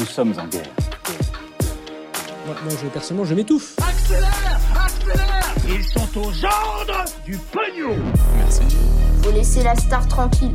Nous sommes en guerre. Moi, personnellement, je m'étouffe. Accélère! Ils sont aux ordres du pognon. Merci. Faut laisser la star tranquille.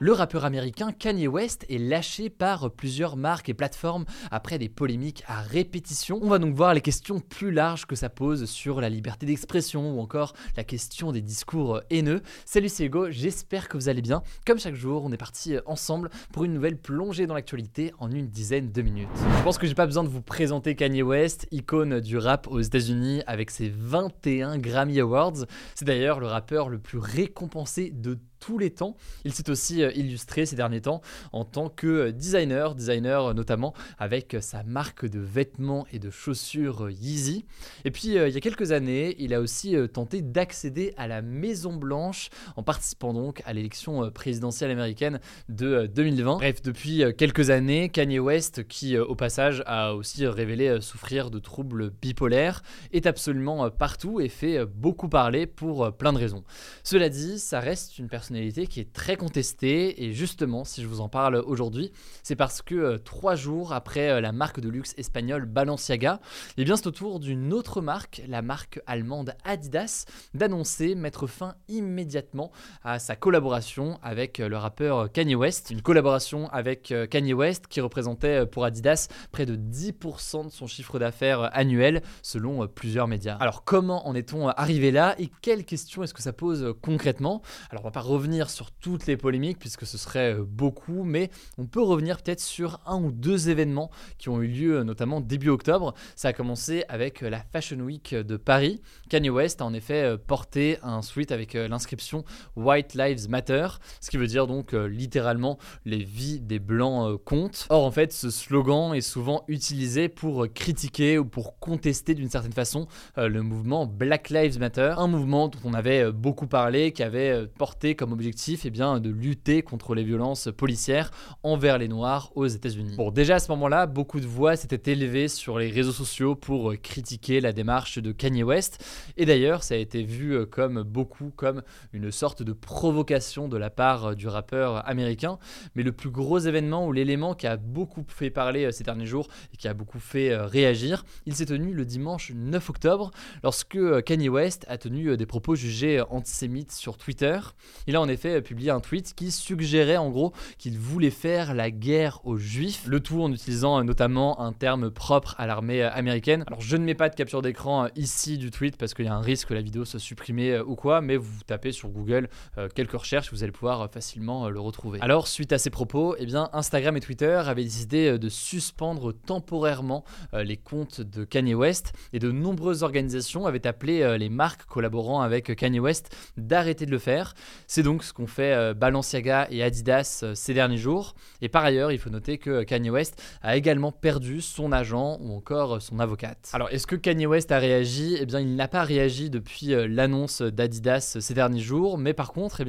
Le rappeur américain Kanye West est lâché par plusieurs marques et plateformes après des polémiques à répétition. On va donc voir les questions plus larges que ça pose sur la liberté d'expression ou encore la question des discours haineux. Salut, c'est Hugo, j'espère que vous allez bien. Comme chaque jour, on est parti ensemble pour une nouvelle plongée dans l'actualité en une dizaine de minutes. Je pense que j'ai pas besoin de vous présenter Kanye West, icône du rap aux États-Unis avec ses 21 Grammy Awards. C'est d'ailleurs le rappeur le plus récompensé de tous les temps. Il s'est aussi illustré ces derniers temps en tant que designer notamment avec sa marque de vêtements et de chaussures Yeezy. Et puis il y a quelques années, il a aussi tenté d'accéder à la Maison Blanche en participant donc à l'élection présidentielle américaine de 2020. Bref, depuis quelques années, Kanye West, qui au passage a aussi révélé souffrir de troubles bipolaires, est absolument partout et fait beaucoup parler pour plein de raisons. Cela dit, ça reste une personne qui est très contestée, et justement si je vous en parle aujourd'hui, c'est parce que 3 jours après la marque de luxe espagnole Balenciaga, eh bien c'est au tour d'une autre marque, la marque allemande Adidas, d'annoncer mettre fin immédiatement à sa collaboration avec le rappeur Kanye West. Une collaboration avec Kanye West qui représentait pour Adidas près de 10% de son chiffre d'affaires annuel selon plusieurs médias. Alors comment en est-on arrivé là et quelles questions est-ce que ça pose concrètement? Alors on va pas revenir sur toutes les polémiques puisque ce serait beaucoup, mais on peut revenir peut-être sur 1 ou 2 événements qui ont eu lieu notamment début octobre. Ça a commencé avec la Fashion Week de Paris. Kanye West a en effet porté un sweat avec l'inscription White Lives Matter, ce qui veut dire donc littéralement les vies des blancs comptent. Or en fait ce slogan est souvent utilisé pour critiquer ou pour contester d'une certaine façon le mouvement Black Lives Matter, un mouvement dont on avait beaucoup parlé, qui avait porté comme objectif de lutter contre les violences policières envers les noirs aux États-Unis. Bon, déjà à ce moment-là, beaucoup de voix s'étaient élevées sur les réseaux sociaux pour critiquer la démarche de Kanye West, et d'ailleurs ça a été vu comme une sorte de provocation de la part du rappeur américain. Mais le plus gros événement, ou l'élément qui a beaucoup fait parler ces derniers jours et qui a beaucoup fait réagir, il s'est tenu le dimanche 9 octobre lorsque Kanye West a tenu des propos jugés antisémites sur Twitter. Il a en effet publié un tweet qui suggérait en gros qu'il voulait faire la guerre aux juifs, le tout en utilisant notamment un terme propre à l'armée américaine. Alors je ne mets pas de capture d'écran ici du tweet parce qu'il y a un risque que la vidéo soit supprimée ou quoi, mais vous tapez sur Google quelques recherches, vous allez pouvoir facilement le retrouver. Alors suite à ces propos, Instagram et Twitter avaient décidé de suspendre temporairement les comptes de Kanye West, et de nombreuses organisations avaient appelé les marques collaborant avec Kanye West d'arrêter de le faire. C'est donc ce qu'ont fait Balenciaga et Adidas ces derniers jours. Et par ailleurs, il faut noter que Kanye West a également perdu son agent ou encore son avocate. Alors, est-ce que Kanye West a réagi ? Il n'a pas réagi depuis l'annonce d'Adidas ces derniers jours. Mais par contre,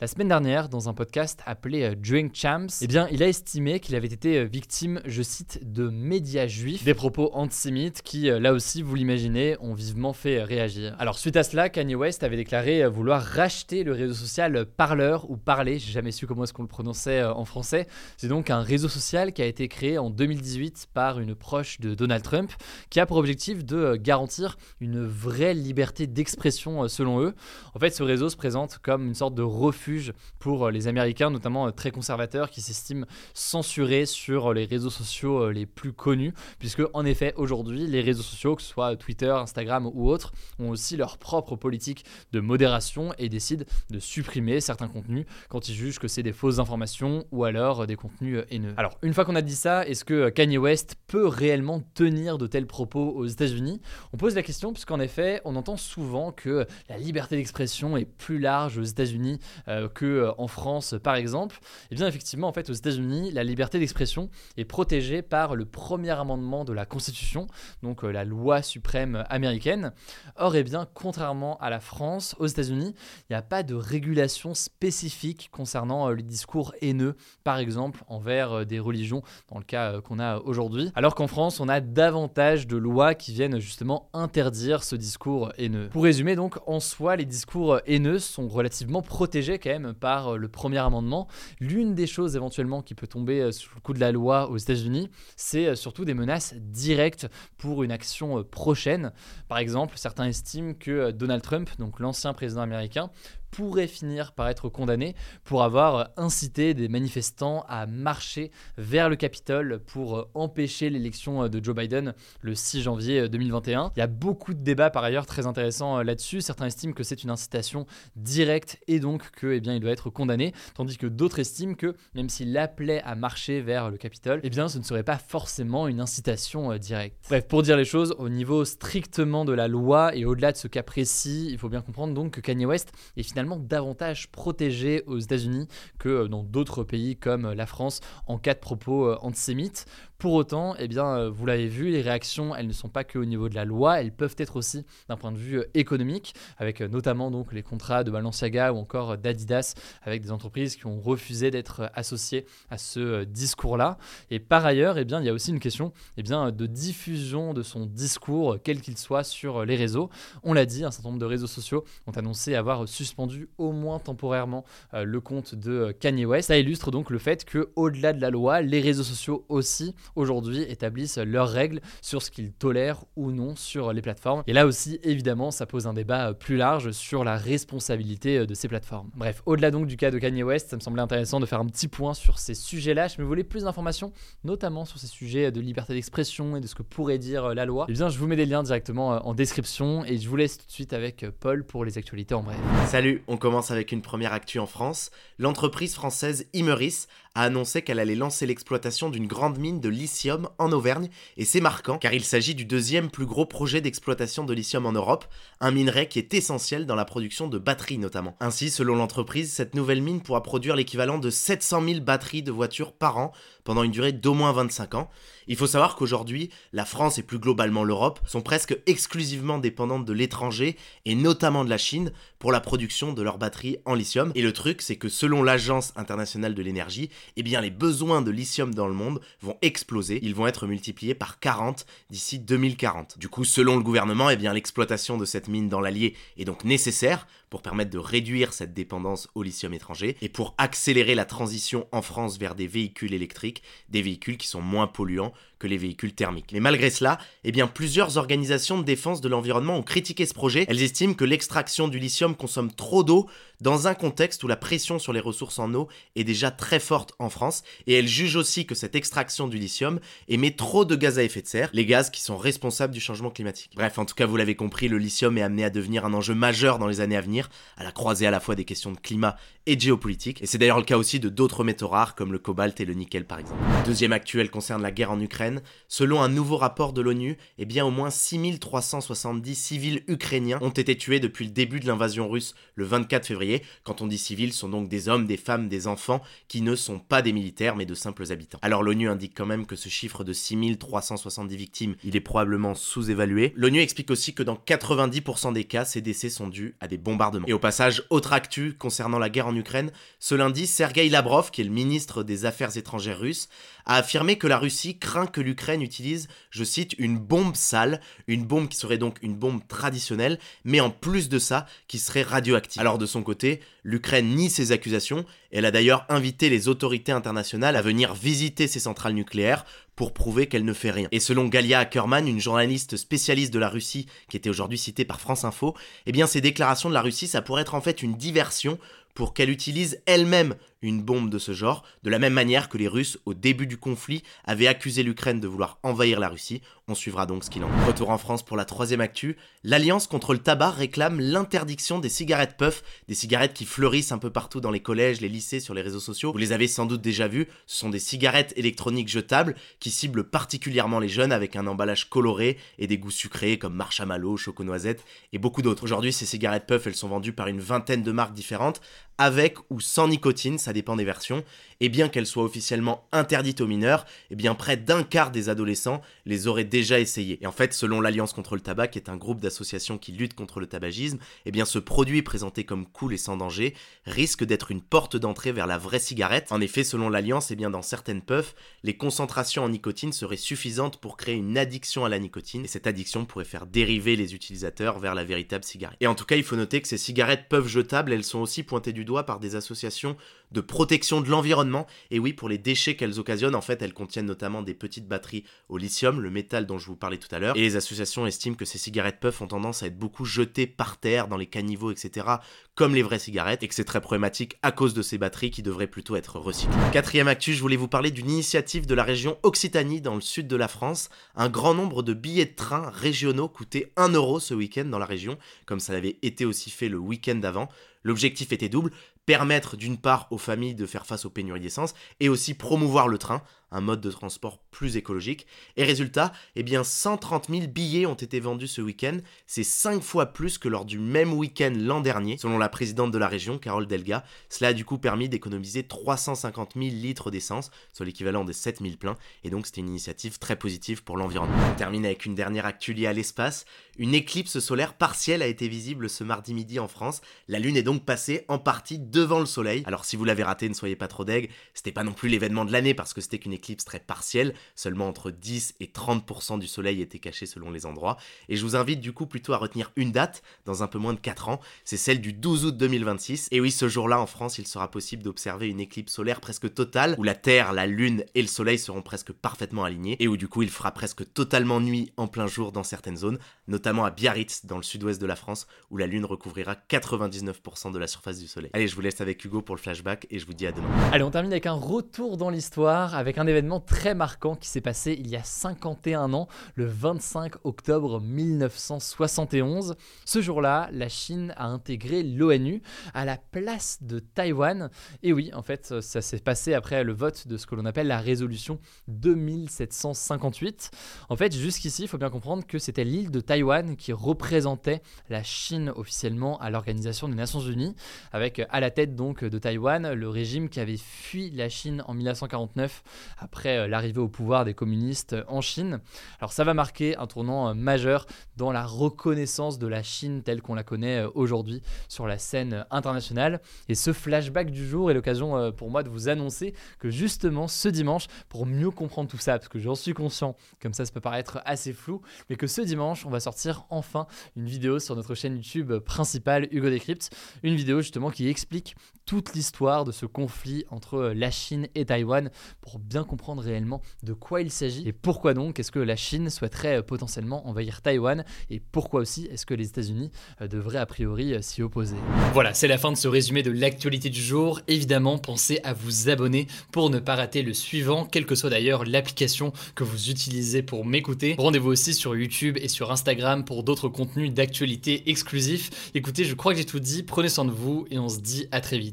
la semaine dernière, dans un podcast appelé Drink Champs, il a estimé qu'il avait été victime, je cite, de médias juifs, des propos antisémites qui, là aussi, vous l'imaginez, ont vivement fait réagir. Alors, suite à cela, Kanye West avait déclaré vouloir racheter le réseau social Parler ou Parler, j'ai jamais su comment est-ce qu'on le prononçait en français. C'est donc un réseau social qui a été créé en 2018 par une proche de Donald Trump, qui a pour objectif de garantir une vraie liberté d'expression selon eux. En fait, ce réseau se présente comme une sorte de refuge pour les Américains, notamment très conservateurs, qui s'estiment censurés sur les réseaux sociaux les plus connus, puisque en effet aujourd'hui les réseaux sociaux, que ce soit Twitter, Instagram ou autres, ont aussi leur propre politique de modération et décident de supprimer supprimer certains contenus quand ils jugent que c'est des fausses informations ou alors des contenus haineux. Alors, une fois qu'on a dit ça, est-ce que Kanye West peut réellement tenir de tels propos aux États-Unis ? On pose la question puisqu'en effet, on entend souvent que la liberté d'expression est plus large aux États-Unis qu'en France, par exemple. Et bien, effectivement, en fait, aux États-Unis, la liberté d'expression est protégée par le premier amendement de la Constitution, donc la loi suprême américaine. Or, eh bien, contrairement à la France, aux États-Unis, il n'y a pas de régulation spécifique concernant les discours haineux, par exemple envers des religions, dans le cas qu'on a aujourd'hui. Alors qu'en France, on a davantage de lois qui viennent justement interdire ce discours haineux. Pour résumer donc, en soi, les discours haineux sont relativement protégés quand même par le premier amendement. L'une des choses éventuellement qui peut tomber sous le coup de la loi aux États-Unis, c'est surtout des menaces directes pour une action prochaine. Par exemple, certains estiment que Donald Trump, donc l'ancien président américain, pourrait finir par être condamné pour avoir incité des manifestants à marcher vers le Capitole pour empêcher l'élection de Joe Biden le 6 janvier 2021. Il y a beaucoup de débats par ailleurs très intéressants là-dessus. Certains estiment que c'est une incitation directe et donc que, eh bien, il doit être condamné, tandis que d'autres estiment que même s'il appelait à marcher vers le Capitole, eh bien, ce ne serait pas forcément une incitation directe. Bref, pour dire les choses, au niveau strictement de la loi et au-delà de ce cas précis, il faut bien comprendre donc que Kanye West est finalement davantage protégé aux États-Unis que dans d'autres pays comme la France en cas de propos antisémites. Pour autant, eh bien, vous l'avez vu, les réactions, elles ne sont pas que au niveau de la loi, elles peuvent être aussi d'un point de vue économique, avec notamment donc les contrats de Balenciaga ou encore d'Adidas, avec des entreprises qui ont refusé d'être associées à ce discours-là. Et par ailleurs, eh bien, il y a aussi une question, eh bien, de diffusion de son discours, quel qu'il soit, sur les réseaux. On l'a dit, un certain nombre de réseaux sociaux ont annoncé avoir suspendu au moins temporairement le compte de Kanye West. Ça illustre donc le fait que, au-delà de la loi, les réseaux sociaux aussi aujourd'hui établissent leurs règles sur ce qu'ils tolèrent ou non sur les plateformes. Et là aussi, évidemment, ça pose un débat plus large sur la responsabilité de ces plateformes. Bref, au-delà donc du cas de Kanye West, ça me semblait intéressant de faire un petit point sur ces sujets-là. Si vous voulez plus d'informations, notamment sur ces sujets de liberté d'expression et de ce que pourrait dire la loi, eh bien, je vous mets des liens directement en description et je vous laisse tout de suite avec Paul pour les actualités en bref. Salut, on commence avec une première actu en France. L'entreprise française Imerys a annoncé qu'elle allait lancer l'exploitation d'une grande mine de lithium en Auvergne, et c'est marquant car il s'agit du deuxième plus gros projet d'exploitation de lithium en Europe, un minerai qui est essentiel dans la production de batteries notamment. Ainsi, selon l'entreprise, cette nouvelle mine pourra produire l'équivalent de 700 000 batteries de voitures par an pendant une durée d'au moins 25 ans. Il faut savoir qu'aujourd'hui, la France et plus globalement l'Europe sont presque exclusivement dépendantes de l'étranger et notamment de la Chine pour la production de leurs batteries en lithium. Et le truc, c'est que selon l'Agence internationale de l'énergie, eh bien les besoins de lithium dans le monde vont exploser. Ils vont être multipliés par 40 d'ici 2040. Du coup, selon le gouvernement, eh bien l'exploitation de cette mine dans l'Allier est donc nécessaire pour permettre de réduire cette dépendance au lithium étranger et pour accélérer la transition en France vers des véhicules électriques, des véhicules qui sont moins polluants que les véhicules thermiques. Mais malgré cela, eh bien, plusieurs organisations de défense de l'environnement ont critiqué ce projet. Elles estiment que l'extraction du lithium consomme trop d'eau dans un contexte où la pression sur les ressources en eau est déjà très forte en France, et elles jugent aussi que cette extraction du lithium émet trop de gaz à effet de serre, les gaz qui sont responsables du changement climatique. Bref, en tout cas, vous l'avez compris, le lithium est amené à devenir un enjeu majeur dans les années à venir, à la croisée à la fois des questions de climat et de géopolitique, et c'est d'ailleurs le cas aussi de d'autres métaux rares comme le cobalt et le nickel par exemple. Deuxième actu, elle concerne la guerre en Ukraine. Selon un nouveau rapport de l'ONU, eh bien au moins 6370 civils ukrainiens ont été tués depuis le début de l'invasion russe le 24 février. Quand on dit civils, ce sont donc des hommes, des femmes, des enfants qui ne sont pas des militaires mais de simples habitants. Alors l'ONU indique quand même que ce chiffre de 6370 victimes, il est probablement sous-évalué. L'ONU explique aussi que dans 90% des cas, ces décès sont dus à des bombardements. Et au passage, autre actu concernant la guerre en Ukraine, ce lundi, Sergueï Lavrov, qui est le ministre des Affaires étrangères russe, a affirmé que la Russie craint que l'Ukraine utilise, je cite, une bombe sale, une bombe qui serait donc une bombe traditionnelle, mais en plus de ça, qui serait radioactive. Alors de son côté, l'Ukraine nie ces accusations, et elle a d'ailleurs invité les autorités internationales à venir visiter ces centrales nucléaires pour prouver qu'elle ne fait rien. Et selon Galia Ackerman, une journaliste spécialiste de la Russie qui était aujourd'hui citée par France Info, eh bien ces déclarations de la Russie, ça pourrait être en fait une diversion pour qu'elle utilise elle-même une bombe de ce genre, de la même manière que les Russes, au début du conflit, avaient accusé l'Ukraine de vouloir envahir la Russie. On suivra donc ce qu'il en est. Retour en France pour la troisième actu. L'Alliance contre le tabac réclame l'interdiction des cigarettes Puff, des cigarettes qui fleurissent un peu partout dans les collèges, les lycées, sur les réseaux sociaux. Vous les avez sans doute déjà vues, ce sont des cigarettes électroniques jetables qui ciblent particulièrement les jeunes avec un emballage coloré et des goûts sucrés comme marshmallow, choco-noisette et beaucoup d'autres. Aujourd'hui, ces cigarettes Puff, elles sont vendues par une vingtaine de marques différentes, avec ou sans nicotine, ça dépend des versions, et bien qu'elles soient officiellement interdites aux mineurs, et bien près d'un quart des adolescents les auraient déjà essayées. Et en fait, selon l'Alliance contre le tabac, qui est un groupe d'associations qui lutte contre le tabagisme, et bien ce produit présenté comme cool et sans danger risque d'être une porte d'entrée vers la vraie cigarette. En effet, selon l'Alliance, et bien dans certaines puffs, les concentrations en nicotine seraient suffisantes pour créer une addiction à la nicotine, et cette addiction pourrait faire dériver les utilisateurs vers la véritable cigarette. Et en tout cas, il faut noter que ces cigarettes puffs jetables, elles sont aussi pointées du doigt par des associations de protection de l'environnement, et oui, pour les déchets qu'elles occasionnent. En fait, elles contiennent notamment des petites batteries au lithium, le métal dont je vous parlais tout à l'heure, et les associations estiment que ces cigarettes puffs ont tendance à être beaucoup jetées par terre, dans les caniveaux, etc., comme les vraies cigarettes, et que c'est très problématique à cause de ces batteries qui devraient plutôt être recyclées. Quatrième actu, je voulais vous parler d'une initiative de la région Occitanie, dans le sud de la France. Un grand nombre de billets de train régionaux coûtaient 1€ ce week-end dans la région, comme ça l'avait été aussi fait le week-end d'avant. L'objectif était double, permettre d'une part aux familles de faire face aux pénuries d'essence et aussi promouvoir le train, un mode de transport plus écologique. Et résultat, eh bien 130 000 billets ont été vendus ce week-end, c'est 5 fois plus que lors du même week-end l'an dernier. Selon la présidente de la région, Carole Delga, cela a du coup permis d'économiser 350 000 litres d'essence, soit l'équivalent des 7 000 pleins, et donc c'était une initiative très positive pour l'environnement. On termine avec une dernière actu liée à l'espace. Une éclipse solaire partielle a été visible ce mardi midi en France, la Lune est donc passée en partie devant le soleil. Alors si vous l'avez raté, ne soyez pas trop deg, c'était pas non plus l'événement de l'année parce que c'était qu'une éclipse très partielle, seulement entre 10 et 30% du soleil était caché selon les endroits, et je vous invite du coup plutôt à retenir une date, dans un peu moins de 4 ans, c'est celle du 12 août 2026, et oui, ce jour-là en France, il sera possible d'observer une éclipse solaire presque totale, où la Terre, la Lune et le Soleil seront presque parfaitement alignés, et où du coup il fera presque totalement nuit en plein jour dans certaines zones, notamment à Biarritz, dans le sud-ouest de la France, où la Lune recouvrira 99% de la surface du Soleil. Allez, je vous laisse avec Hugo pour le flashback et je vous dis à demain. Allez, on termine avec un retour dans l'histoire, avec un événement très marquant qui s'est passé il y a 51 ans, le 25 octobre 1971. Ce jour-là, la Chine a intégré l'ONU à la place de Taïwan. Et oui, en fait, ça s'est passé après le vote de ce que l'on appelle la résolution 2758. En fait, jusqu'ici, il faut bien comprendre que c'était l'île de Taïwan qui représentait la Chine officiellement à l'Organisation des Nations Unies, avec à la tête donc de Taïwan le régime qui avait fui la Chine en 1949 après l'arrivée au pouvoir des communistes en Chine. Alors ça va marquer un tournant majeur dans la reconnaissance de la Chine telle qu'on la connaît aujourd'hui sur la scène internationale. Et ce flashback du jour est l'occasion pour moi de vous annoncer que justement ce dimanche, pour mieux comprendre tout ça, parce que j'en suis conscient, comme ça peut paraître assez flou, mais que ce dimanche on va sortir enfin une vidéo sur notre chaîne YouTube principale Hugo Décrypte, une vidéo justement qui explique toute l'histoire de ce conflit entre la Chine et Taïwan pour bien comprendre réellement de quoi il s'agit et pourquoi donc est-ce que la Chine souhaiterait potentiellement envahir Taïwan et pourquoi aussi est-ce que les États-Unis devraient a priori s'y opposer. Voilà, c'est la fin de ce résumé de l'actualité du jour. Évidemment, pensez à vous abonner pour ne pas rater le suivant, quelle que soit d'ailleurs l'application que vous utilisez pour m'écouter. Rendez-vous aussi sur YouTube et sur Instagram pour d'autres contenus d'actualité exclusifs. Écoutez, je crois que j'ai tout dit, prenez soin de vous et on se dit à très vite.